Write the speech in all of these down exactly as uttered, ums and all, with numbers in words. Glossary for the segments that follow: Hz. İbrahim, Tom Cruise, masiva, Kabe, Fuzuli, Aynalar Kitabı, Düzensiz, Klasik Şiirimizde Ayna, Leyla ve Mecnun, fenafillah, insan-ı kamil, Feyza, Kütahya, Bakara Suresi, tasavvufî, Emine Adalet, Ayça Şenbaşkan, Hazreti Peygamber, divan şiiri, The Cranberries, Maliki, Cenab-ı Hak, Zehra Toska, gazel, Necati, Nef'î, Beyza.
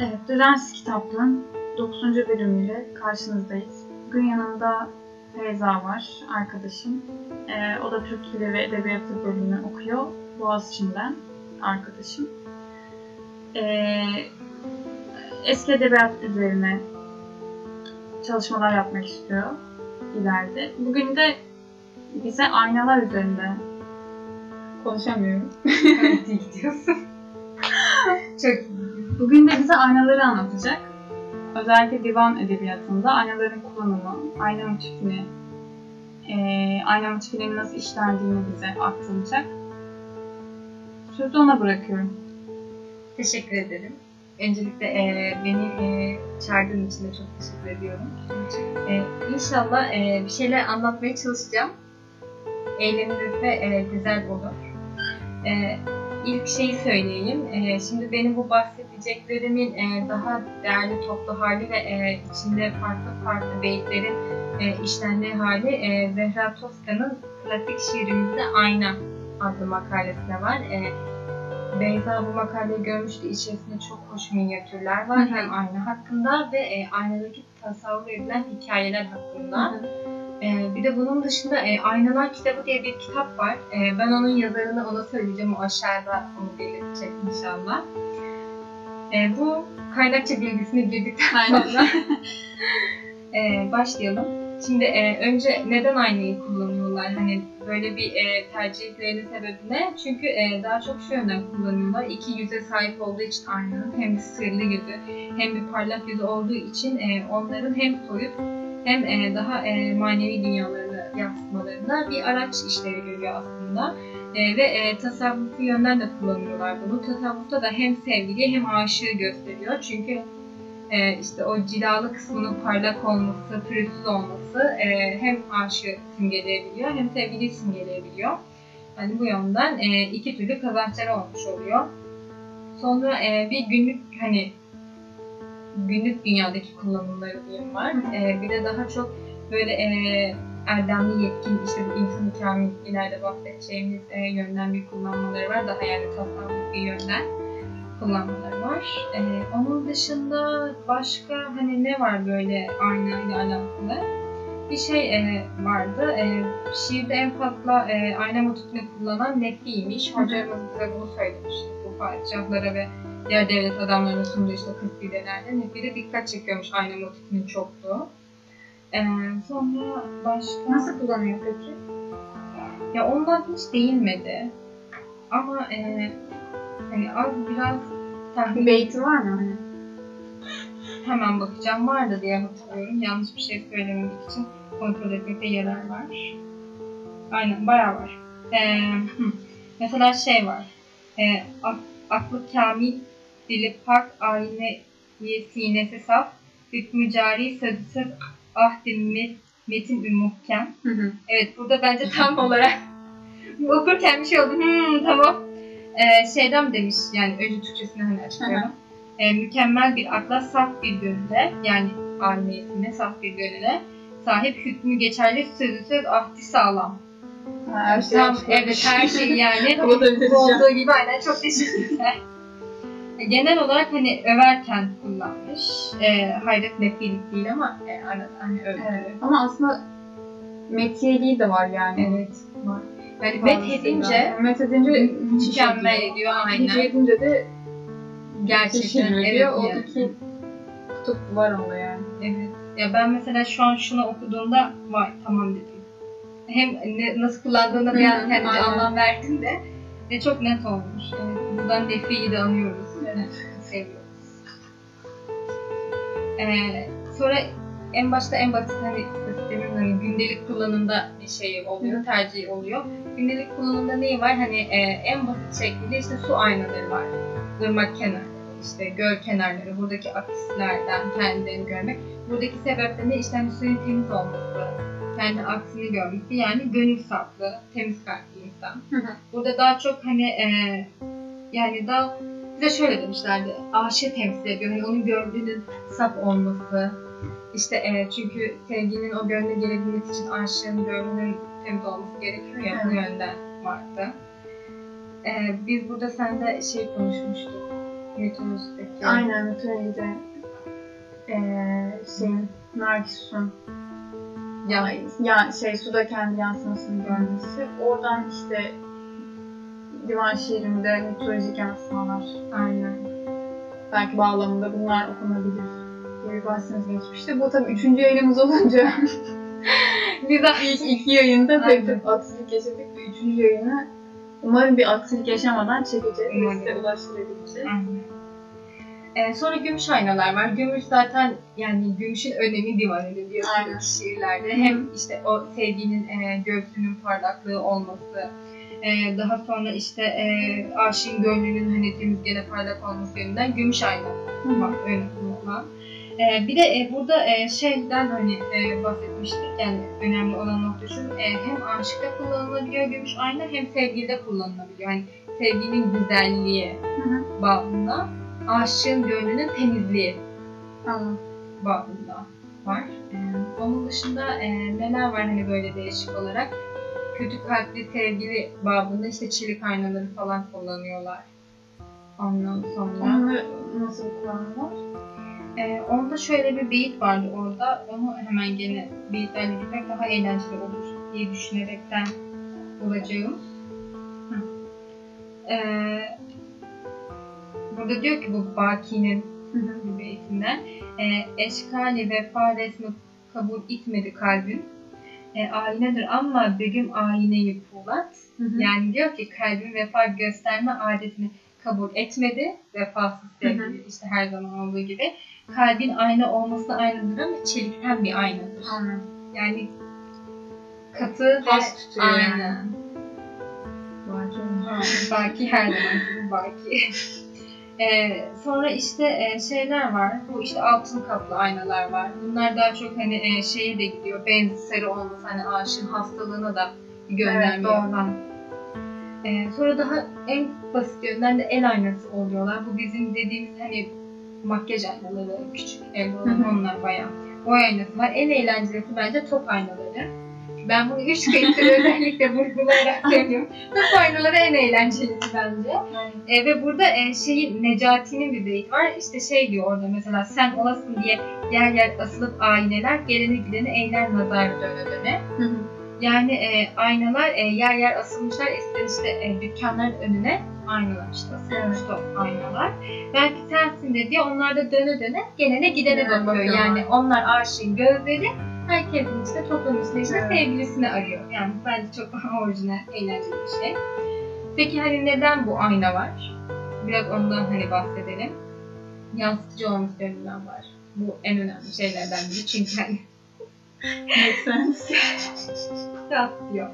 Evet, Düzensiz kitaplığın dokuzuncu bölümüyle karşınızdayız. Bugün yanımda Feyza var, arkadaşım. Ee, o da Türk Dili ve Edebiyatı bölümünü okuyor. Boğaziçi'nden arkadaşım. Ee, eski edebiyat üzerine çalışmalar yapmak istiyor ileride. Bugün de bize aynalar üzerinde konuşamıyorum. Evet, iyi gidiyorsun. Çok iyi. Bugün de bize aynaları anlatacak. Özellikle divan edebiyatında aynaların kullanımı, ayna motifini, e, ayna motifinin nasıl işlendiğini bize aktaracak. Sözü ona bırakıyorum. Teşekkür ederim. Öncelikle e, beni e, çağırdığın için de çok teşekkür ediyorum. E, inşallah e, bir şeyler anlatmaya çalışacağım. Eğleniniz de e, güzel olur. E, İlk şeyi söyleyeyim. Ee, şimdi benim bu bahsedeceklerimin e, daha değerli toplu hali ve e, içinde farklı farklı beyitlerin e, işlendiği hali e, Zehra Toska'nın klasik şiirimizde Ayna adlı makalesinde var. E, Beyza bu makaleyi görmüştü. İçerisinde çok hoş minyatürler var. Hı-hı. Hem ayna hakkında ve e, aynadaki tasavvur edilen hikayeler hakkında. Hı-hı. Ee, bir de bunun dışında e, Aynalar Kitabı diye bir kitap var. E, ben onun yazarını ona söyleyeceğim. O aşağıda onu belirtecek inşallah. E, bu kaynakça bilgisine girdikten sonra e, başlayalım. Şimdi e, önce neden aynayı kullanıyorlar? Hani böyle bir e, tercihlerinin sebebi ne? Çünkü e, daha çok şu yönden kullanıyorlar. İki yüze sahip olduğu için aynanın hem bir sırlı yüzü hem bir parlak yüzü olduğu için e, onların hem soyut hem daha manevi dünyalarını yansıtmalarında bir araç işlevi görüyor aslında. Ve tasavvufi yönden de kullanıyorlar bunu. Tasavvufta da hem sevgili hem aşığı gösteriyor. Çünkü işte o cilalı kısmının parlak olması, pürüzsüz olması hem aşığı simgeleyebiliyor hem sevgili simgeleyebiliyor. Yani bu yönden iki türlü kazançları olmuş oluyor. Sonra bir günlük hani günlük dünyadaki kullanımları diye var. Ee, bir de daha çok böyle e, erdemli yetkin, işte bu insan-ı kamil ileride bahsedeceğimiz e, yönden bir kullanmaları var. Daha yani tasavvuf bir yönden kullanmaları var. E, onun dışında başka hani ne var böyle ayna ile alakalı? Bir şey e, vardı. E, şiirde en fazla e, ayna motifini kullanan Nef'î'ymiş. Hocamız bize bunu söylemişti. Bu padişahlara ve diğer devlet adamlarının sunduğu işte kırk lidelerde Nef'î'de dikkat çekiyormuş ayna motifinin çokluğu. Ee, sonra başka... Nasıl kullanıyor peki? Ya ondan hiç değinmedi. Ama e, hani az biraz... Bir beyti var mı? Hani? Hemen bakacağım. Vardı diye hatırlıyorum. Yanlış bir şey söylememek için kontrol etmekte yarar var. Aynen, bayağı var. Ee, mesela şey var. E, Aklı kamil, dili pak, aynayı sinesi saf, hükmü cari, sözü sırf, ahdi metin ümuhkem. Hı hı. Evet, burada bence tam olarak okurken bir şey oldu. Hımm, tamam. Ee, şeyden demiş, yani önce Türkçesini hani açıklayalım. Ee, mükemmel bir akla saf bir gönüle, yani aynayı sinesi saf bir gönüle sahip, hükmü geçerli, sözü söz, ahdi sağlam. Her şey tam, evet, her şey yani olduğu gibi aynen, çok teşekkürler. Genel olarak hani överken kullanmış. E, hayret nefirlik değil ama e, hani öyle. Evet. Ama aslında metiyeliği de var yani. Evet, var. Yani met edince, met edince mükemmel ediyor aynen. Met edince de gerçekten ediyor. O iki kutup var onda yani. Evet. Ya ben mesela şu an şunu okuduğumda vay tamam dedim. Hem nasıl kullandığını bir an kendine anlam verdim de ve çok net olmuş. Evet, buradan Nef'î'yi de anıyoruz. Evet. Seviyoruz. Ee, sonra en başta en basit hani sistemin hani gündelik kullanımda bir şey oluyor, evet. Tercih oluyor. Gündelik kullanımda ne var? Hani e, en basit şekilde işte su aynaları var. Irmak kenarı, işte göl kenarları, buradaki akslardan kendilerini görmek. Buradaki sebep de işte hani suyun temiz olması. Kendi aksini görmesi, yani gönül saflı, temiz kalpli insan. Hı hı. Burada daha çok hani e, yani daha bize şöyle demişlerdi, aşığı temsil ediyor. Hani onun gönlünün saf olması. İşte e, çünkü sevginin o gönlüne gelebilmesi için aşığın gönlünün temiz olması gerekiyor ya, bu yönden vardı. E, biz burada sende şey konuşmuştuk. Mitoloji'deki. Aynen, mitolojide ee, şeyin, Narcis'un ya, ya, şey, suda kendi yansımasını görmesi. Oradan işte divan şiirinde mitolojik yansımalar. Aynen. Belki bağlamında bunlar okunabilir gibi bahsiniz geçmişti. Bu tabii üçüncü yayınımız olunca biz ilk iki yayında pek çok aksilik yaşadık ve üçüncü yayını umarım bir aksilik yaşamadan çekeceğiz ve size ulaştırabileceğiz. Ee, sonra gümüş aynalar var. Gümüş zaten yani gümüşün önemi divan edebiyatındaki şiirlerde. Hem işte o sevginin e, göğsünün parlaklığı olması, e, daha sonra işte e, aşığın gönlünün hani temizliğine parlak olması yönünden gümüş ayna var önümüzde. E, bir de e, burada e, şeyden hani e, bahsetmiştik yani önemli olan nokta şu, e, hem aşıkta kullanılabiliyor gümüş ayna hem sevgilide kullanılabiliyor. Yani sevginin güzelliği bağında. Aşığın gönlünün temizliği Anladım. bağında var. Ee, onun dışında e, neler var hani böyle değişik olarak? Kötü kalpli sevgili bağında işte çelik aynaları falan kullanıyorlar. Ondan sonra... Onları nasıl kullanıyorlar? Ee, onda şöyle bir beyit vardı orada. Onu hemen gene beyitlerle gitmek daha eğlenceli olur diye düşünerekten bulacağım. Eee... Burada diyor ki bu Baki'nin beytinden e, eşkali vefa resmi kabul etmedi kalbim. E, aynedir ama begüm ayneyi pulat. Hı hı. Yani diyor ki kalbim vefa gösterme adetini kabul etmedi. Vefasız sevgili işte her zaman olduğu gibi. Kalbin ayna olması aynadır ama çelikten bir aynadır. Hı. Yani katı has tutuyor. Aynen. Yani. Baki. Baki her zaman gibi Baki. Ee, sonra işte e, şeyler var, bu işte altın kaplı aynalar var. Bunlar daha çok hani e, şeye de gidiyor, benzi sarı olması hani aşığın hastalığına da gönderme yapan. Evet, ee, sonra daha en basit yönden de el aynası oluyorlar. Bu bizim dediğimiz hani makyaj aynaları, küçük el olan onlar bayağı. Boy aynası var. En eğlencelisi bence top aynaları. Ben bunu üç kayıtları özellikle vurgulayarak söylüyorum. Top aynaları en eğlencelisi bence. E, ve burada e, şeyin, Necati'nin bir beyti var. İşte şey diyor orada mesela, sen olasın diye yer yer asılıp ayneler, geleni gideni eyler nazarı döne döne. Hı hı. Yani e, aynalar e, yer yer asılmışlar. İster işte e, dükkanların önüne aynalar işte asılmış top aynalar. Belki sensin de diye onlar da döne döne gelene gidene bakıyor. bakıyor. Yani onlar aşığın gözleri. Herkesin işte toplumun içinde işte evet. sevgilisini arıyor. Yani bence çok orijinal, eğlenceli bir şey. Peki hani neden bu ayna var? Biraz ondan hani bahsedelim. Yansıtıcı olması yönünden var. Bu en önemli şeylerden biri çünkü hani... Nefes. Yansıtıyor.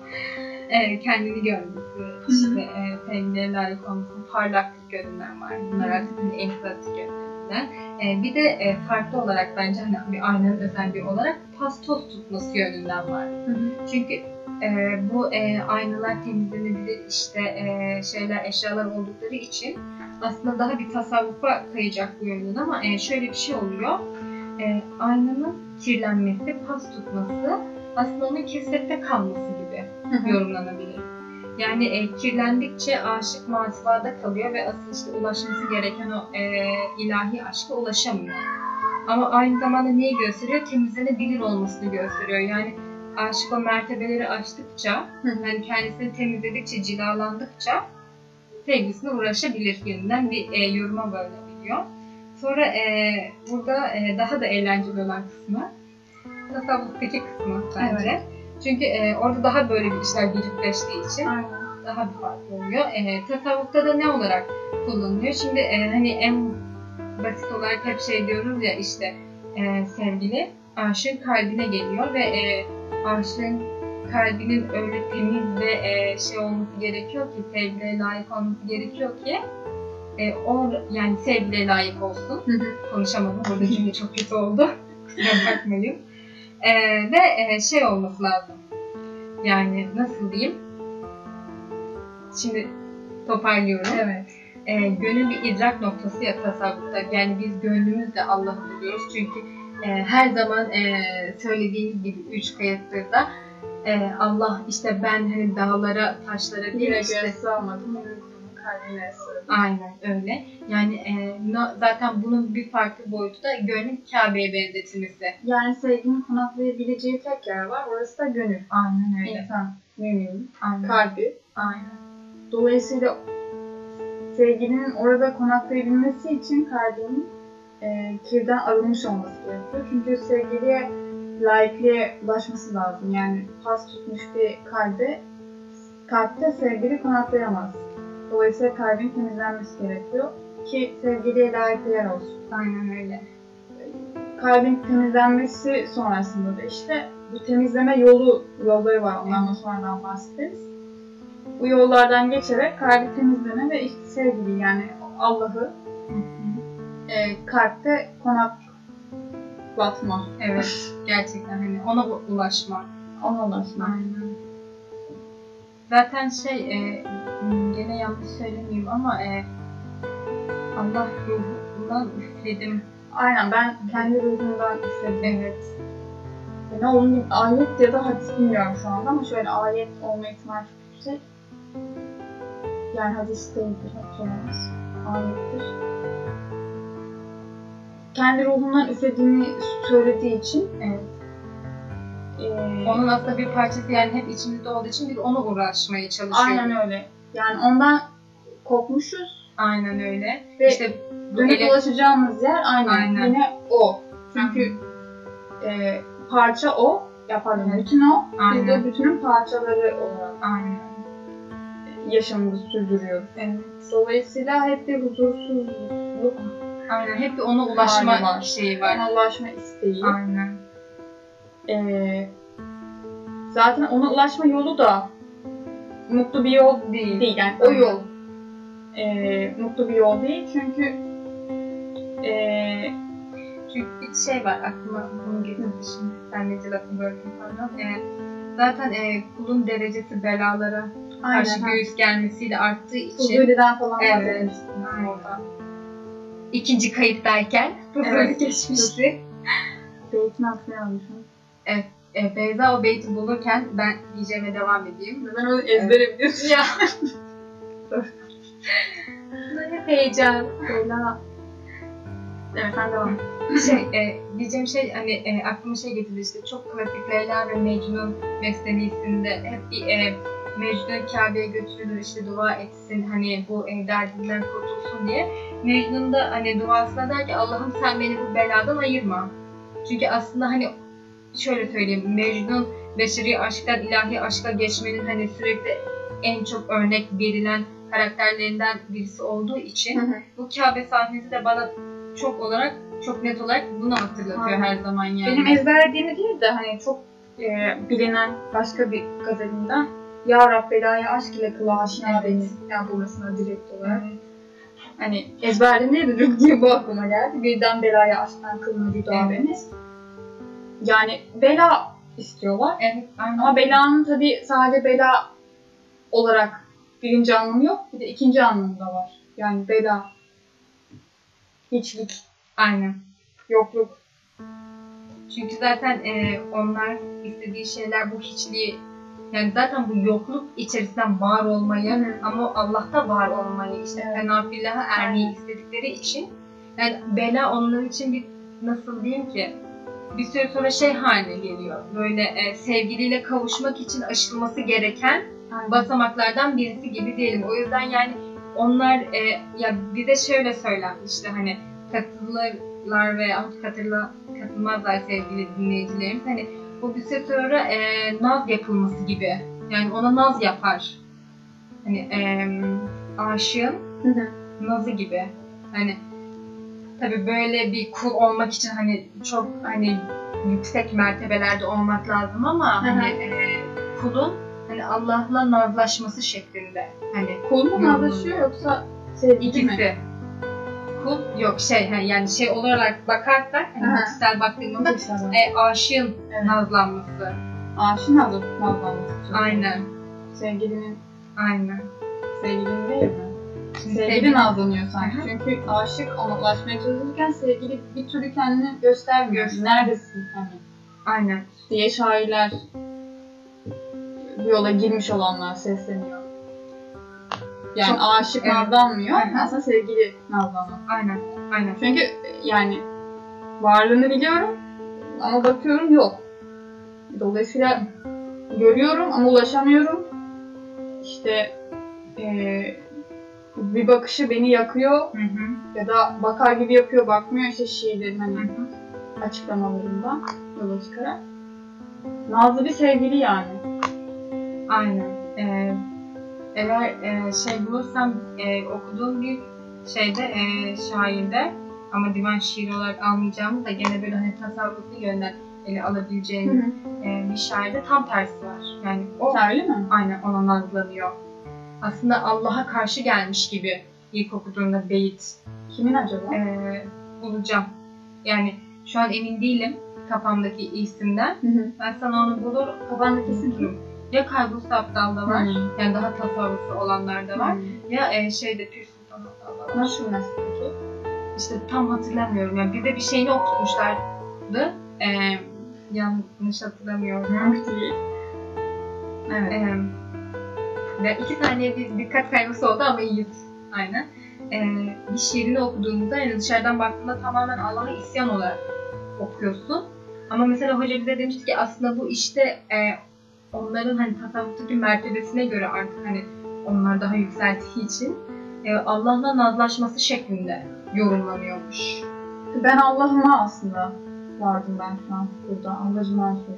Evet, kendini görmesi, işte sevgilere layık olmasının parlaklık yönünden var. Bunlar artık en klasik yönünden. Ee, bir de e, farklı olarak bence hani bir aynanın özelliği olarak pastos tutması yönünden var. Hı hı. Çünkü e, bu e, aynalar temizlenebilir işte e, şeyler eşyalar oldukları için aslında daha bir tasavvufa kayacak bu yönünden ama e, şöyle bir şey oluyor. E, aynanın kirlenmesi, pas tutması aslında onun kesette kalması gibi hı hı. yorumlanabilir. Yani e, kirlendikçe aşık masivada kalıyor ve asıl işte ulaşması gereken o e, ilahi aşka ulaşamıyor. Ama aynı zamanda neyi gösteriyor? Temizlenebilir olmasını gösteriyor. Yani aşık o mertebeleri aştıkça, yani kendisini temizledikçe, cilalandıkça sevgisine uğraşabilir yönünden bir e, yoruma varılabiliyor. Sonra e, burada e, daha da eğlenceli olan kısmı, tasavvuftaki kısmı bence. Evet. Çünkü e, orada daha böyle bir işler birikleştiği için Aynen. daha bir farklı oluyor. E, tasavvufta da ne olarak kullanılıyor? Şimdi e, hani en basit olarak hep şey diyoruz ya işte e, sevgili aşığın kalbine geliyor ve e, aşığın kalbinin öyle temiz ve e, şey olması gerekiyor ki sevgiliye layık olması gerekiyor ki e, o yani sevgiliye layık olsun. Konuşamadım burada cümle çok kötü oldu. Ben bakmayayım. Ee, ve e, şey olması lazım, yani nasıl diyeyim, şimdi toparlıyorum. Evet. Ee, gönül bir idrak noktası ya tasavvufta, yani biz gönlümüzle Allah'ı biliyoruz çünkü e, her zaman e, söylediğimiz gibi üç kayıttırda e, Allah işte ben hani dağlara, taşlara bir işte, göz almadım, kendine sığınır. Aynen öyle. Yani e, zaten bunun bir farklı boyutu da gönül Kabe'ye benzetilmesi. Yani sevginin konaklayabileceği tek yer var. Orası da gönül. Aynen öyle. İnsan, mümin, kalbi. Aynen. Dolayısıyla sevginin orada konaklayabilmesi için kalbinin e, kirden arınmış olması gerekiyor. Çünkü sevgiliye layıklığa ulaşması lazım. Yani pas tutmuş bir kalbe, kalpte sevgili konaklayamaz. Dolayısıyla kalbin temizlenmesi gerekiyor ki sevgiliye layık bir yer olsun. Aynen öyle. Kalbin temizlenmesi sonrasında da işte bu temizleme yolu, yolları var. Ondan da sonradan bahsederiz. Bu yollardan geçerek kalbi temizleme ve işte sevgili, yani Allah'ı e, kalpte konaklatma. Evet. Gerçekten hani ona ulaşma. Ona ulaşma. Aynen. Zaten şey, e, gene yanlış söylemeyeyim ama e, Allah ruhundan üfledim. Aynen, ben kendi ruhumdan üfledim. Evet. Yani onun ayet ya da hadis bilmiyorum şu anda ama şöyle ayet olma ihtimali çok yüksek. Yani hadis değildir, hadis olamaz. Ayettir. Kendi ruhundan üflediğini söylediği için, evet. Ee, Onun aslında bir parçası, yani hep içimizde olduğu için biz ona uğraşmaya çalışıyoruz. Aynen öyle. Yani ondan kopmuşuz. Aynen öyle. Ve işte dönüp ele... ulaşacağımız yer aynen. aynen. Yine o. Çünkü e, parça o. Ya pardon, bütün o. Aynen. Biz de bütünün parçaları olarak aynen. yaşamımızı sürdürüyoruz. Evet. Dolayısıyla hep bir huzursuzluk. Aynen. Hep bir ona ulaşma var. şeyi var. Ona ulaşma isteği. Aynen. Ee, zaten ona ulaşma yolu da mutlu bir yol değil. değil. Yani o yol e, mutlu bir yol değil çünkü e, çünkü bir şey var aklıma, bunu getirdim şimdi. Sen nece lafı böldüm pardon. E, zaten e, kulun derecesi belalara karşı göğüs gelmesiyle arttığı için. Fuzuliden falan evet. bahsetmiştim orada. İkinci kayıttayken Fuzuli evet. geçmişti. Beytini atlayalmışım. Evet, e, Feyza o beyti bulurken ben diyeceğime devam edeyim. Neden onu ezbere biliyorsun ya? Ne heyecan. Beyla. Evet, sen devam et. Şey, e, diyeceğim şey, hani e, aklıma şey getirdi işte, çok klasik Leyla ve Mecnun mestelisinde hep bir e, Mecnun Kabe'ye götürülür, işte dua etsin, hani bu e, derdinden kurtulsun diye. Mecnun da hani duasına der ki, Allah'ım sen beni bu beladan ayırma. Çünkü aslında hani şöyle söyleyeyim, Mecnun beşeri aşktan ilahi aşka geçmenin hani sürekli en çok örnek verilen karakterlerinden birisi olduğu için hı hı. bu Kabe sahnesi de bana çok olarak çok net olarak bunu hatırlatıyor ha. her zaman yani. Benim ezberlediğimi değil de hani çok e, bilinen başka bir gazelinden Ya Rab belaya aşk ile kıl aşina beni yani burasına direkt olarak. Evet. Hani ezberlenir de diye bu aklıma geldi. Birden belaya aşktan kılma dua beni. Evet. Yani bela istiyorlar. Evet, ama belanın tabii sadece bela olarak birinci anlamı yok. Bir de ikinci anlamı da var. Yani bela, hiçlik, aynen, yokluk. Çünkü zaten e, onlar istediği şeyler bu hiçliği, yani zaten bu yokluk içerisinden var olmayı Hı. ama Allah'ta var olmayı, işte evet. fenafillaha ermeyi istedikleri için. Yani bela onlar için bir, nasıl diyeyim ki, bir süre sonra şey haline geliyor. Böyle e, sevgiliyle kavuşmak için aşılması gereken Aynen. basamaklardan birisi gibi diyelim. O yüzden yani onlar e, ya bize şöyle söylenmişti hani katılırlar veya katırla, katılmazlar sevgili dinleyicilerimiz. Hani bu bir süre sonra e, naz yapılması gibi. Yani ona naz yapar. Hani e, aşığın hı hı. nazı gibi. Hani tabii böyle bir kul olmak için hani çok hani yüksek mertebelerde olmak lazım ama Hı-hı. hani e, kulun hani Allah'la nazlaşması şeklinde. Hani kul mu nazlaşıyor yoksa sevgili mi? Kul yok şey hani yani şey olarak bakarsak hani kişisel baktığımızda e, aşığın evet. nazlanması. Aşığın nazlanması. Aynen. Sevgilinin. Aynen. Sevgilinin değil mi? Sevgili nazlanıyor sanki. Hı-hı. Çünkü aşık ona ulaşmaya çalışırken sevgili bir türlü kendini göstermiyor. Hı-hı. Neredesin hani? Aynen. Diye şairler, bu yola girmiş olanlar sesleniyor. Yani çok, aşık evet. nazlanmıyor. Aynen. Aslında sevgili nazlanıyor. Aynen. Aynen. Çünkü yani varlığını biliyorum ama bakıyorum yok. Dolayısıyla görüyorum ama ulaşamıyorum. İşte ee, bir bakışı beni yakıyor. Hı hı. Ya da bakar gibi yapıyor, bakmıyor. İşte şiirlerin hani açıklamalarından yola çıkarak. Nazlı bir sevgili yani. Aynen. Ee, eğer e, şey bulursam e, okuduğum bir şeyde e, şairde ama divan şiiri olarak almayacağımı da gene böyle hani tasavvuflu yönden ele alabileceğim e, bir şairde tam tersi var. Yani o terli mi? Aynen ona nazlanıyor. Aslında Allah'a karşı gelmiş gibi ilk okuduğunda beyit. Kimin acaba? Ee, bulacağım. Yani şu an emin değilim kafamdaki isimden. Hı hı. Ben sana onu bulur, kafamdaki isim. Ya Kaybolsa Abdal'da var, hı. yani daha tasavvufu olanlarda var. Hı. Ya e, şeyde Pür Sultan Abdal'da var. Nasıl mesleki? İşte tam hatırlamıyorum. Yani bize bir şeyini okutmuşlardı. Ee, yanlış hatırlamıyorum. Yok değil. Evet. Ee, ve iki saniye bir dikkat kaybısı oldu ama iyiyiz. Aynen. Ee, bir şiirini okuduğunuzda yani dışarıdan baktığında tamamen Allah'a isyan olarak okuyorsun. Ama mesela hoca bize demişti ki aslında bu işte e, onların hani tasavvuftaki mertebesine göre artık hani onlar daha yükselttiği için e, Allah'la nazlaşması şeklinde yorumlanıyormuş. Ben Allah'ıma aslında vardım ben şu an burada. Allah'ım azdır.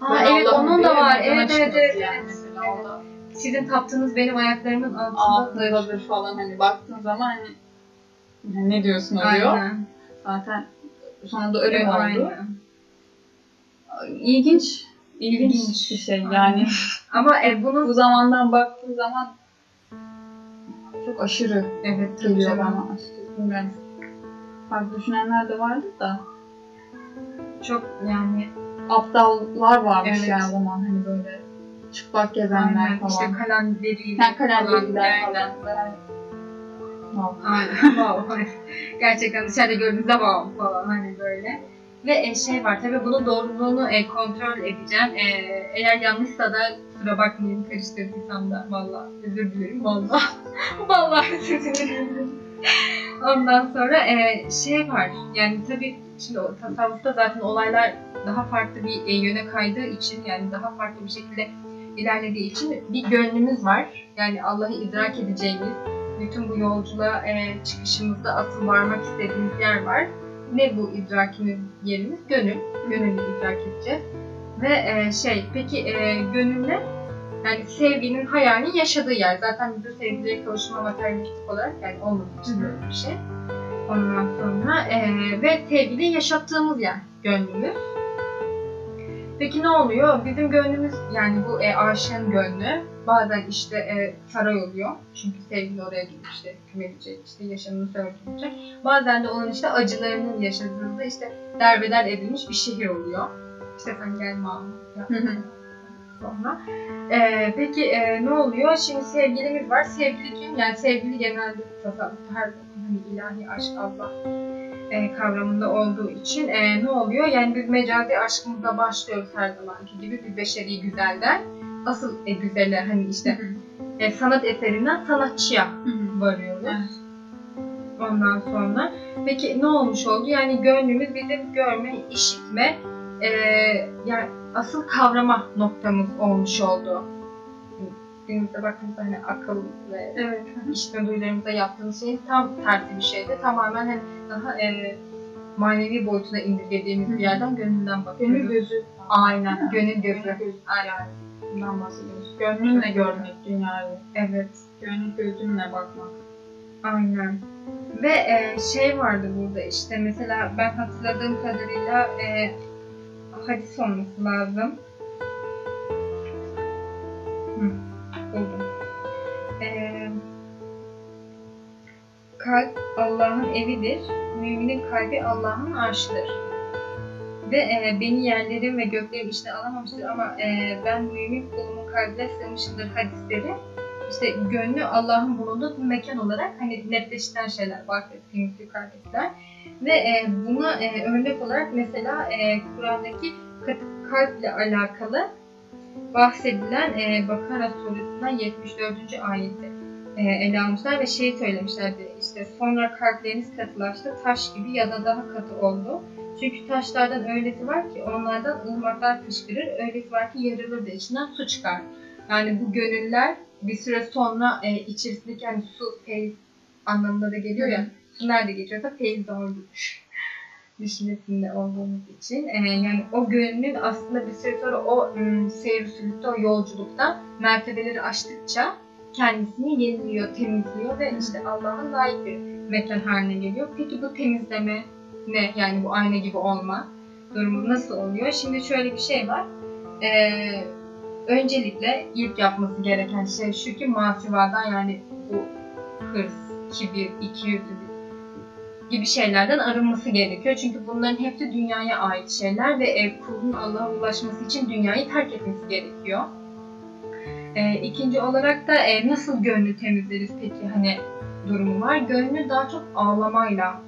Aa evet onun da var. Evet evet evet. Yani mesela evet. O da. Sizin taptığınız benim ayaklarımın altındadır falan hani baktığın zaman hani, yani ne diyorsun oluyor. Aynen. Zaten sonunda öyle evet, oldu. Aynen. İlginç, ilginç, ilginç bir şey yani. Aynen. Ama e, bunu bu zamandan baktığın zaman çok aşırı evet geliyor bana. Bilmiyorum. Farklı düşünenler de vardı da çok yani aptallar varmış evet. Yani o zaman hani böyle. Çıplak gezenler aynen, falan. İşte kalenderiyle yani kalenderiler falan. Falan. Wow. Aynen. Wow. Gerçekten dışarıda gördüğünüzde wow falan hani böyle. Ve şey var tabii bunun doğruluğunu kontrol edeceğim. Eğer yanlışsa da kusura bakmayın karıştırdıysam da vallahi özür dilerim vallahi. Vallahi özür dilerim. Ondan sonra şey var yani tabii şimdi tasavvufta zaten olaylar daha farklı bir yöne kaydığı için yani daha farklı bir şekilde ilerlediği için bir gönlümüz var. Yani Allah'ı idrak edeceğimiz, bütün bu yolculuğa e, çıkışımızda asıl varmak istediğimiz yer var. Ne bu idrakimiz, yerimiz? Gönül. Gönülü idrak edeceğiz. Ve e, şey, peki e, gönülle, yani sevginin, hayalinin yaşadığı yer. Zaten bize sevgiye kavuşma materyalistik olarak yani olmadığı için böyle bir şey. Ondan sonra e, ve sevgili yaşattığımız yer gönlümüz. Peki ne oluyor? Bizim gönlümüz, yani bu e, aşığın gönlü bazen işte e, saray oluyor. Çünkü sevgili oraya gidip işte kümelecek, işte yaşamını sürdürecek. Bazen de onun işte acılarının yaşadığında işte derbeder edilmiş bir şehir oluyor. İşte sen gelme anlamında. Sonra. E, peki e, ne oluyor? Şimdi sevgilimiz var. Sevgili kim? Yani sevgili genelde tasavvufta her hani ilahi aşk Allah. E, kavramında olduğu için e, ne oluyor? Yani biz mecazi aşkımıza başlıyoruz her zamanki gibi bir beşeri güzelden. Asıl e, güzele hani işte e, sanat eserinden sanatçıya varıyoruz. Evet. Ondan sonra peki ne olmuş oldu? Yani gönlümüz bizim görme, işitme e, yani asıl kavrama noktamız olmuş oldu. Günümüzde baktığımızda hani akıl ve evet. işitme duyularımıza yaptığımız şeyin tam tersi bir şeydi. Tamamen hani daha e, manevi boyutuna indirgediğimiz bir yerden gönlünden bakıyoruz. Gönül gözü. Aynen. Aynen. Gönül gözü. Aynen. Bundan bahsediyoruz. Gönlünle görmek dünyayı. Evet. Gönül gözünle bakmak. Aynen. Ve e, şey vardı burada işte mesela ben hatırladığım kadarıyla e, hadis olması lazım. Hı. Ee, kalp Allah'ın evidir. Müminin kalbi Allah'ın arşıdır. Ve e, beni yerlerim ve göklerim içine alamamıştır ama e, ben mümin kulumun kalbine sığmışımdır hadisleri. İşte gönlü Allah'ın bulunduğu bir mekan olarak hani netleştiren şeyler bahsettiğimiz yukarıdakiler. Ve e, buna e, örnek olarak mesela e, Kur'an'daki kalple alakalı bahsedilen e, Bakara Suresi'nden yetmiş dördüncü ayette ele almışlar ve şeyi söylemişlerdi, işte sonra kalpleriniz katılaştı, taş gibi ya da daha katı oldu. Çünkü taşlardan öylesi var ki onlardan ırmaklar fışkırır, öylesi var ki yarılır da içinden su çıkar. Yani bu gönüller bir süre sonra e, içerisindeki hani su, feyz anlamında da geliyor ya, su nerede geçiyorsa feyz de orada düşüncesinde olduğumuz için. E, yani o gönlün aslında bir süre sonra o ım, seyir-sülükte, o yolculukta mertebeleri aştıkça kendisini yeniliyor, temizliyor ve işte Allah'ın layık bir mekan haline geliyor. Peki bu temizleme ne? Yani bu ayna gibi olma durumu nasıl oluyor? Şimdi şöyle bir şey var. Ee, öncelikle ilk yapması gereken şey şu ki masivadan, yani bu hırs, kibir, ikiyüzlülük gibi şeylerden arınması gerekiyor. Çünkü bunların hepsi dünyaya ait şeyler ve kulun Allah'a ulaşması için dünyayı terk etmesi gerekiyor. E, ikinci olarak da e, nasıl gönlü temizleriz peki hani durumu var. Gönlü daha çok ağlamayla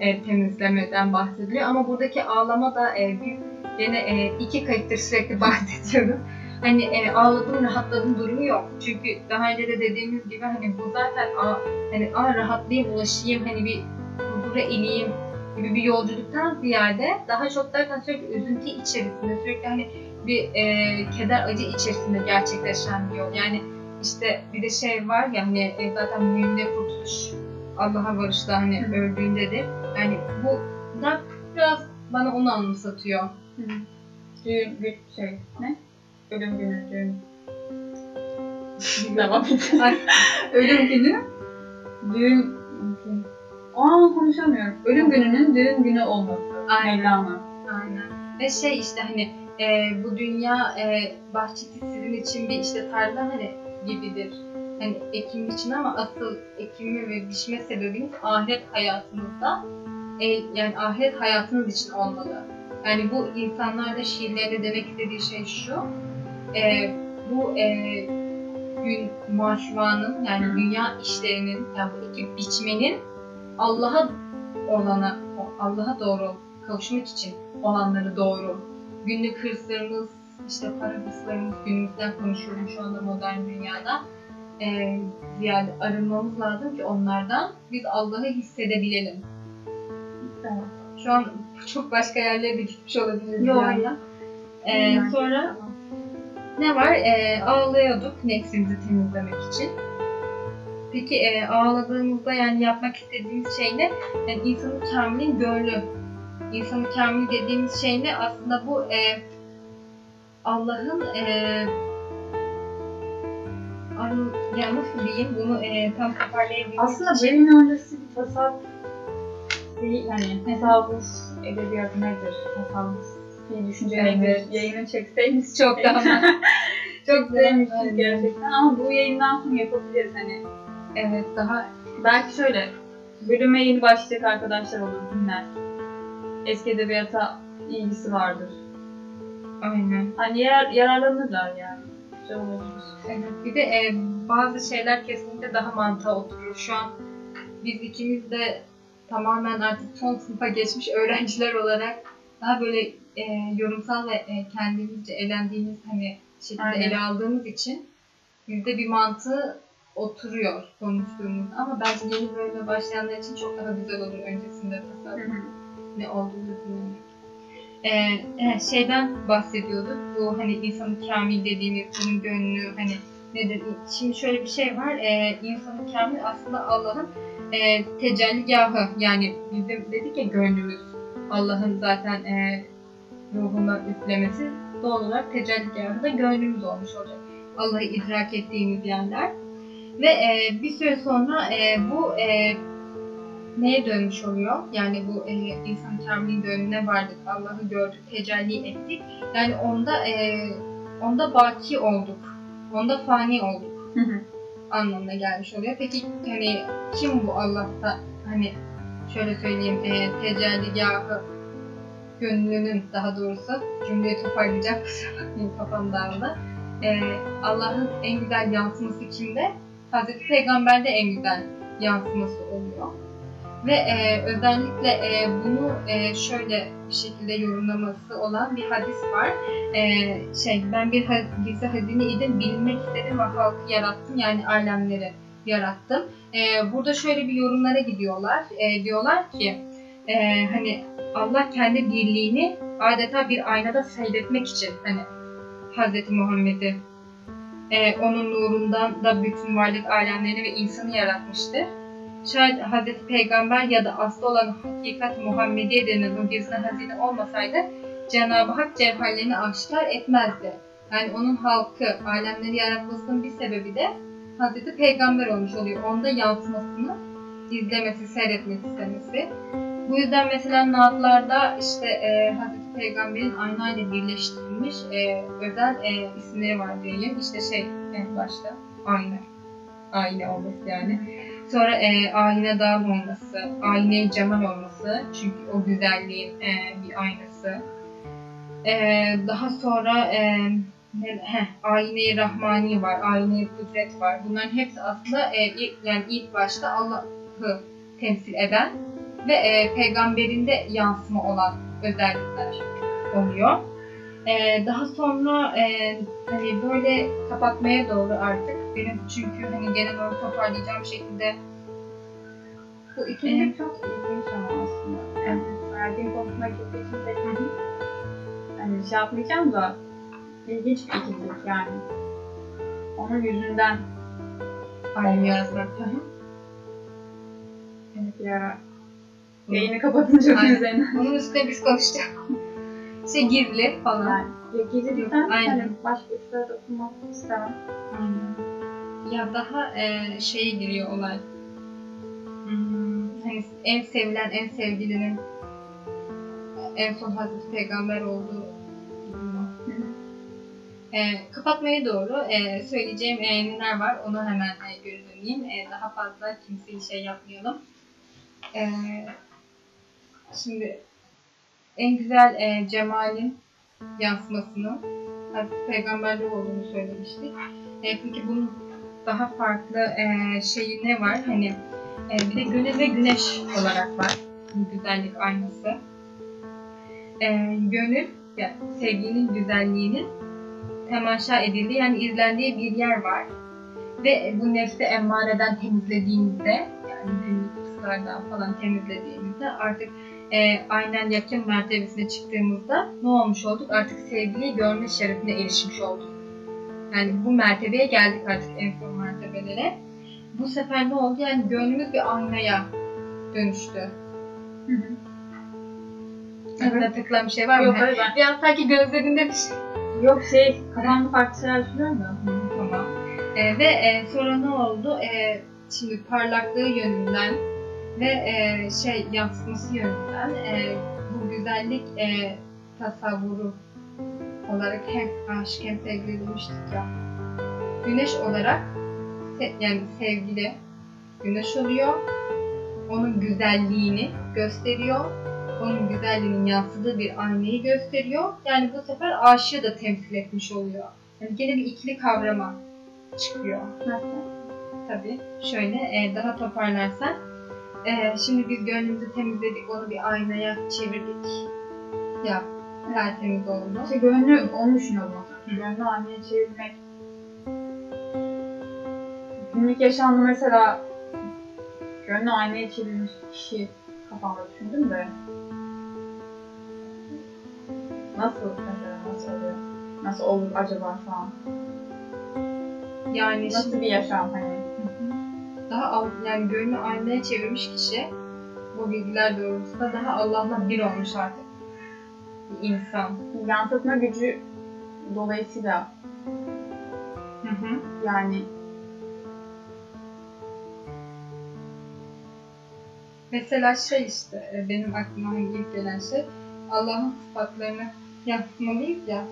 e, temizlemeden bahsediliyor ama buradaki ağlama da e, biz yine e, iki kayıttır sürekli bahsediyoruz. Hani e, ağladım, rahatladım durumu yok. Çünkü daha önce de dediğimiz gibi hani bu zaten a, hani a rahatlayayım, ulaşayım, hani bir huzura ineyim gibi bir yolculuktan ziyade daha çok zaten sürekli üzüntü içerisinde, sürekli hani bir e, keder, acı içerisinde gerçekleşen bir yol. Yani işte bir de şey var ya hani e, zaten mühimde kurtuluş Allah'a varışta hani öldüğünde de, yani bu da biraz bana onu anımsatıyor. Hı. Düğün gün şey ne? Ölüm günü düğün. Devam et. Ölüm günü düğün. Aa konuşamıyorum. Ölüm gününün düğün günü olması. Aynen. Aynen. Ve şey işte hani Ee, bu dünya e, bahçesi sizin için bir işte tarla hani gibidir. Hani ekim için, ama asıl ekimi ve biçme sebebiniz ahiret hayatınızda. E, yani ahiret hayatınız için olmalı. Yani bu insanlar da şiirlerinde demek istediği şey şu. E, bu e, gün maşvanın, yani Hı. dünya işlerinin, yani bu iki biçmenin Allah'a olana, Allah'a doğru kavuşmak için olanları doğru. Günlük hırslarımız, işte para hırslarımız, günümüzden konuşuyorum şu anda modern dünyada. Ee, yani arınmamız lazım ki onlardan biz Allah'ı hissedebilelim. Evet. Şu an çok başka yerlere de gitmiş olabiliriz. Yok. Yani. Ee, yani. Sonra ne var? Ee, ağlıyorduk nefsimizi temizlemek için. Peki e, ağladığımızda yani yapmak istediğimiz şey ne? Yani insanın kamilin gönlü. İnsanın kamil dediğimiz şey ne? Aslında bu e, Allah'ın e, an, ya nasıl diyeyim bunu e, tam toparlayabilmek aslında için. Benim öncesi bir tasavvuf değil, hani tasavvuf edebiyat nedir? Tasavvuf bir düşünce nedir? Yayını çekseydiniz çok daha çok sevmişsiniz gerçekten, ama bu yayından sonra yapabiliriz hani. Evet, daha belki şöyle bölüme yeni başlayacak arkadaşlar olur, dinler. Eski edebiyata ilgisi vardır. Aynen. Hani yer, yararlanırlar yani. Güzel olabilir. Evet. Bir de e, bazı şeyler kesinlikle daha mantığa oturur. Şu an biz ikimiz de tamamen artık son sınıfa geçmiş öğrenciler olarak daha böyle e, yorumsal ve e, kendimizce elendiğimiz hani şekilde Aynen. ele aldığımız için bizde bir mantığı oturuyor konuştuğumuz. Ama bence yeni bölüme başlayanlar için çok daha güzel olur öncesinde tasarruf. Ne olduğunu bilmemek. Ee, şeyden bahsediyorduk. Bu hani insanın kamil dediğimiz, bunun gönlü hani nedir? Şimdi şöyle bir şey var. Ee, insanın kamil aslında Allah'ın e, tecelligahı. Yani bizim dedik ya gönlümüz Allah'ın zaten e, ruhuna üflemesi. Doğal olarak tecelligahı da gönlümüz olmuş olacak. Allah'ı idrak ettiğimiz yerler. Ve e, bir süre sonra e, bu e, neye dönmüş oluyor? Yani bu e, insan kamilin gönlüne vardık, Allah'ı gördük, tecelli ettik. Yani onda e, onda baki olduk, onda fani olduk anlamına gelmiş oluyor. Peki hani kim bu Allah'ta? Hani şöyle söyleyeyim, e, tecelligahı gönlünün, daha doğrusu cümleyi toparlayacak benim kafam dağıldı. E, Allah'ın en güzel yansıması kimde? Hazreti Peygamber'de en güzel yansıması oluyor. Ve e, özellikle e, bunu e, şöyle bir şekilde yorumlaması olan bir hadis var. E, şey, ben bir hadise hazine idim, bilinmek istedim ve halkı yarattım, yani alemleri yarattım. Ee, burada şöyle bir yorumlara gidiyorlar. Ee, diyorlar ki e, hani Allah kendi birliğini adeta bir aynada seyretmek için hani Hz. Muhammed'i e, onun nurundan da bütün varlık alemlerini ve insanı yaratmıştır. Şayet Hazreti Peygamber ya da aslı olan hakikat Muhammediye denilen o gizli hazine olmasaydı Cenab-ı Hak cevherlerini aşikar etmezdi. Yani onun halkı, alemleri yaratmasının bir sebebi de Hazreti Peygamber olmuş oluyor. Onda yansımasını izlemesi, seyretmek istemesi. Bu yüzden mesela naatlarda işte e, Hazreti Peygamber'in aynayla birleştirilmiş e, özel e, isimleri var diyeyim. İşte şey en başta ayna, ayna olması yani. Sonra e, ayna dağ olması, ayna-i cemal olması çünkü o güzelliğin e, bir aynası. Ee, daha sonra e, heh, ayna-i rahmani var, ayna-i kudret var. Bunların hepsi aslında e, yani ilk başta Allah'ı temsil eden ve e, peygamberinde yansıma olan özellikler oluyor. E, daha sonra e, hani böyle kapatmaya doğru artık benim çünkü hani genel olarak toparlayacağım şekilde bu ikinci e, çok ilginç ama aslında. Yani verdiğim konusuna kesinlikle. Yani şey yapmayacağım da ilginç bir ikizlik yani. Onun yüzünden aynı yarasını. Evet bir ara beyni kapatınca bir üzerine. Bunun üstüne biz konuşacağız. Şey gizli falan. Yani, gizlilikten hani başka üstüne dokunmak istemem. Ya daha e, şeye giriyor olay. Hmm. Hani en sevilen, en sevgilinin en son Hazreti Peygamber olduğu gibi. E, kapatmaya doğru e, söyleyeceğim e, neler var onu hemen e, göz döneyim. E, daha fazla kimseyi şey yapmayalım. E, şimdi en güzel e, cemalin yansımasını Hazreti Peygamber'de olduğunu söylemiştik. E, peki bunun daha farklı e, şeyi ne var? Hani e, bir de gönül ve güneş olarak var. Güzellik aynası. E, gönül, yani sevginin güzelliğinin temaşa edildiği, yani izlendiği bir yer var. Ve bu nefsi emmareden temizlediğimizde, yani günlük kıslardan falan temizlediğimizde artık e, aynen yakın mertebesine çıktığımızda ne olmuş olduk? Artık sevgiyi görme şerefine erişmiş olduk. Yani bu mertebeye geldik artık en son mertebelere. Bu sefer ne oldu? Yani gönlümüz bir aynaya dönüştü. Hı hı. Aslında tıklayan bir şey var mı? Yok hayır ben. Biraz sanki gözlerinde bir şey. Yok şey, karanlık farklı şeyler düşünüyor mu? Tamam. E, ve e, sonra ne oldu? E, şimdi parlaklığı yönünden ve e, şey yansıması yönünden e, bu güzellik e, tasavvuru olarak hem aşk hem sevgili demiştik ya. Güneş olarak se yani sevgili güneş oluyor. Onun güzelliğini gösteriyor. Onun güzelliğinin yansıdığı bir aynayı gösteriyor. Yani bu sefer aşığı da temsil etmiş oluyor. Yani gene bir ikili kavrama çıkıyor. Nasıl? Tabii. Şöyle daha toparlarsan. Şimdi biz gönlümüzü temizledik, onu bir aynaya çevirdik. Ya, tertemiz oldu. İşte gönlü onu düşünüyordum o zaman. Gönlü aynaya çevirmek. Günlük yaşamda mesela gönlü aynaya çevirmiş kişi kafamda düşündüm de. Nasıl mesela, nasıl oluyor? Nasıl olur acaba şu an? Yani nasıl şimdi, bir yaşam hani? Daha yani gönlü aynaya çevirmiş kişi bu bilgiler doğrultusunda daha Allah'la bir olmuş artık bir insan. Yansıtma gücü dolayısıyla hı hı. Yani mesela şey işte benim aklıma ilk gelen şey Allah'ın sıfatlarını yansıtmalıyız ya,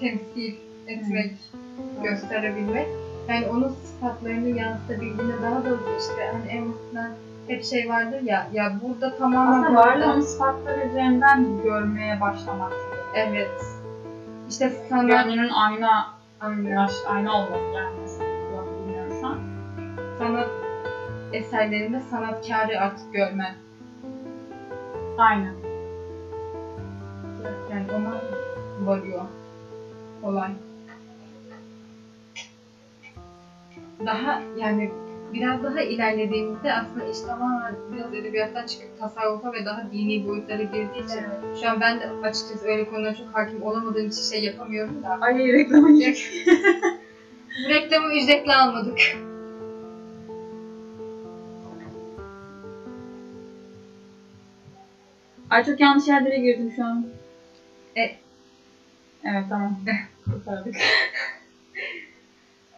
temsil etmek, hmm. gösterebilmek. Yani onun sıfatlarını yansıtabildiğinde daha doğrusu işte hani en basitinden hep şey vardır ya, ya burada tamamen aslında varlığın sıfatları üzerinden görmeye başlamak. Evet. İşte sana gönlünün ayna, ayna, ayna olması yani mesela bilmiyorsan. Sanat eserlerinde sanatkarı artık görmen. Aynen. Yani ona varıyor olay. Daha yani biraz daha ilerlediğimizde aslında iş tamamen biraz edebiyattan çıkıp tasavvufa ve daha dini boyutlara girdiği için evet. Şu an ben de açıkçası öyle konulara çok hakim olamadığım için şey yapamıyorum da. Ay reklamı yok. Bu reklamı ücretle almadık. Ay çok yanlış yerlere girdim şu an. E, evet tamam. Kurtardık.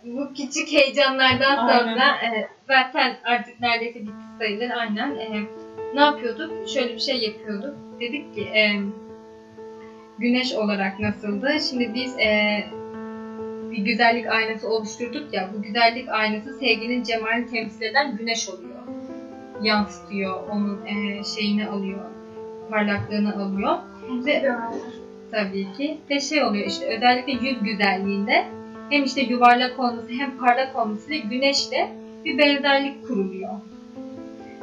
Bu küçük heyecanlardan sonra e, zaten artık neredeyse bitti sayılır aynen. E, ne yapıyorduk? Şöyle bir şey yapıyorduk. Dedik ki e, güneş olarak nasıldı? Şimdi biz e, bir güzellik aynası oluşturduk ya. Bu güzellik aynası sevginin cemalini temsil eden güneş oluyor. Yansıtıyor, onun e, şeyini alıyor, parlaklığını alıyor. Ve, tabii ki. Ve şey oluyor işte özellikle yüz güzelliğinde hem işte yuvarlak olması hem parlak olması ve güneşle bir benzerlik kuruluyor.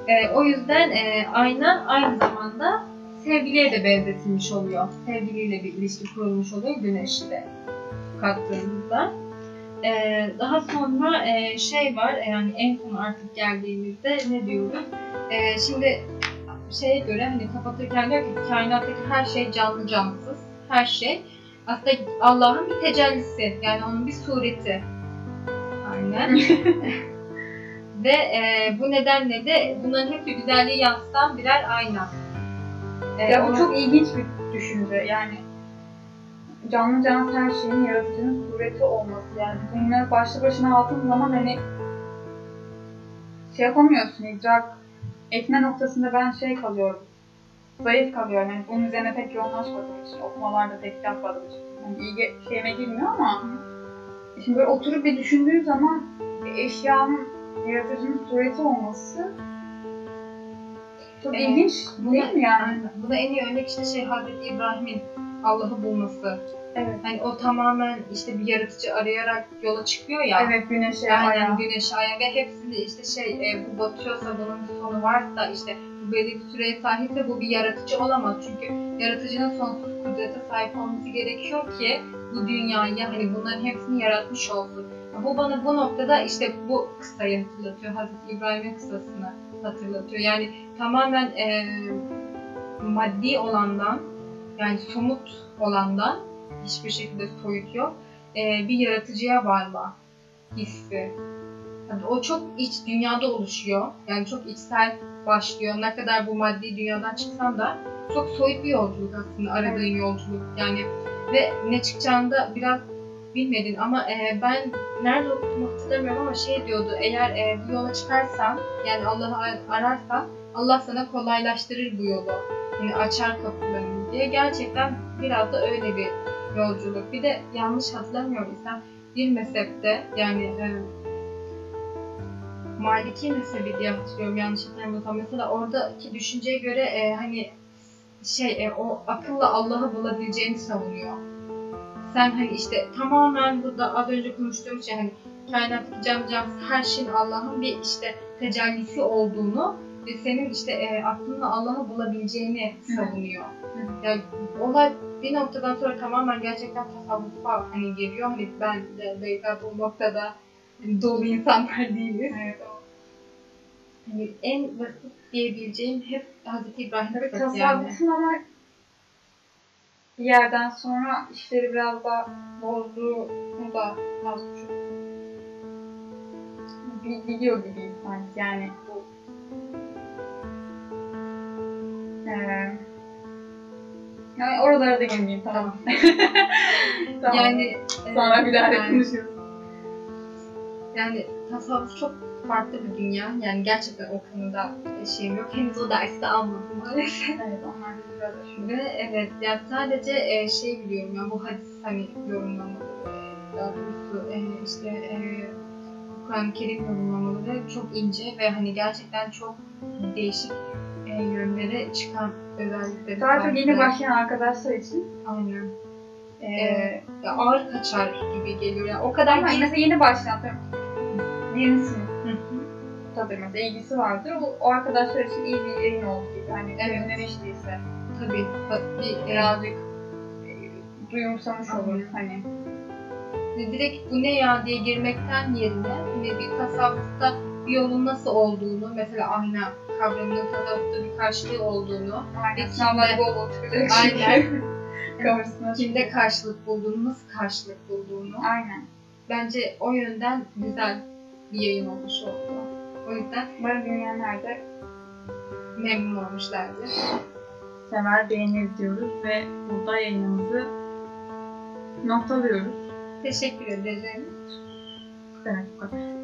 E, o yüzden e, ayna aynı zamanda sevgiliye de benzetilmiş oluyor. Sevgiliyle bir ilişki kurulmuş oluyor güneşle kattığımızda. E, daha sonra e, şey var yani en son artık geldiğimizde ne diyoruz? E, şimdi şeye göre hani kapatırken diyor ki kainattaki her şey canlı cansız, her şey aslında Allah'ın bir tecellisi, yani onun bir sureti. Aynen. Ve e, bu nedenle de bunların hepsi güzelliği yansıtan birer ayna. E, ya bu çok ilginç bir düşünce, yani canlı cansız her şeyin yaratıcının sureti olması, yani bunları başlı başına aldığın zaman hani şey yapamıyorsun, idrak etme noktasında ben şey kalıyorum, zayıf kalıyorum. Yani bunun üzerine pek yoğunlaşmadığım için, okumalarda pek yapmadığım için. Yani iyi şeyime girmiyor ama şimdi böyle oturup bir düşündüğün zaman bir eşyanın, yaratıcının sureti olması çok evet, ilginç buna, değil mi yani? Bu da en iyi örnek işte şey Hz. İbrahim'in Allah'ı bulması. Evet. Hani o tamamen işte bir yaratıcı arayarak yola çıkıyor ya. Evet, güneşe aya. Yani güneşe aya ve hepsinde işte şey e, bu batıyorsa bunun bir sonu varsa işte bu belli bir süreye sahipse bu bir yaratıcı olamaz. Çünkü yaratıcının sonsuz kudrete sahip olması gerekiyor ki bu dünyayı hani bunların hepsini yaratmış olsun. Bu bana bu noktada işte bu kıssayı hatırlatıyor. Hazreti İbrahim'in kıssasını hatırlatıyor. Yani tamamen e, maddi olandan yani somut olandan hiçbir şekilde soyut yok. Ee, bir yaratıcıya varma hissi. Yani o çok iç dünyada oluşuyor. Yani çok içsel başlıyor. Ne kadar bu maddi dünyadan çıksan da çok soyut bir yolculuk aslında. Aradığın evet. Yolculuk. Yani ve ne çıkacağını da biraz bilmedin ama e, ben nerede okuduğumu hatırlamıyorum ama şey diyordu. Eğer e, bu yola çıkarsan yani Allah'ı ararsan Allah sana kolaylaştırır bu yolu. Yani açar kapılarını diye. Gerçekten biraz da öyle bir yolculuk. Bir de yanlış hatırlamıyorsam bir mezhepte yani e, Maliki mezhebi diye hatırlıyorum yanlış hatırlamıyorsam mesela oradaki düşünceye göre e, hani şey e, o akılla Allah'ı bulabileceğini savunuyor. Sen hani işte tamamen burada az önce konuştuğum şey hani kainattaki canlı cansız her şeyin Allah'ın bir işte tecellisi olduğunu ve senin işte e, aklınla Allah'ı bulabileceğini savunuyor. Hı. Yani olay bir noktadan sonra tamamen gerçekten tasavvufa hani geliyor. Hani ben de Beyza bu noktada hani dolu insanlar değiliz. Evet. Hani en basit diyebileceğim hep Hazreti İbrahim'e evet, tasavvufun yani. Ama bir yerden sonra işleri biraz daha bozduğunu da az çok biliyor gibiyim sanki yani bu Ee, yani oralara da girmeyeyim, tamam. Tamam. Yani sonra bir daha konuşuruz. Yani tasavvuf çok farklı bir dünya. Yani gerçekten o konuda şeyim yok. Henüz o dersi de almadım maalesef. Evet, onlar da biraz düşünüyor. Ve evet, yani sadece e, şey biliyorum yani bu hadis hani yorumlamaları, daha doğrusu e, işte e, Kur'an-ı Kerim yorumlamaları çok ince ve hani gerçekten çok değişik yönlere çıkan özellikleri. Sadece yeni başlayan arkadaşlar için. Aynen. Ee, ee, ya ağır kaçar gibi geliyor. Yani o kadar ama mesela yeni başlayan birinci sınıf. Tabii mesela ilgisi vardır. O, o arkadaşlar için iyi bir yayın oldu gibi. Hani evet. Önemiştiyse. Tabii. Bir birazcık e, duyumsamış olur. Hani. Direkt bu ne ya diye girmekten yerine bir tasavvufta bir yolun nasıl olduğunu, mesela ayna kavramının tasavvufta bir karşılığı olduğunu, insanlar bol bol çıkacak şimdi. Kimde karşılık bulduğunu, nasıl karşılık bulduğunu. Aynen. Bence o yönden güzel bir yayın olmuş oldu. O yüzden bana dinleyenler de memnun olmuşlardır. Sever, beğenir diyoruz ve burada yayınımızı noktalıyoruz. Teşekkür ederim. Evet, bu kadar.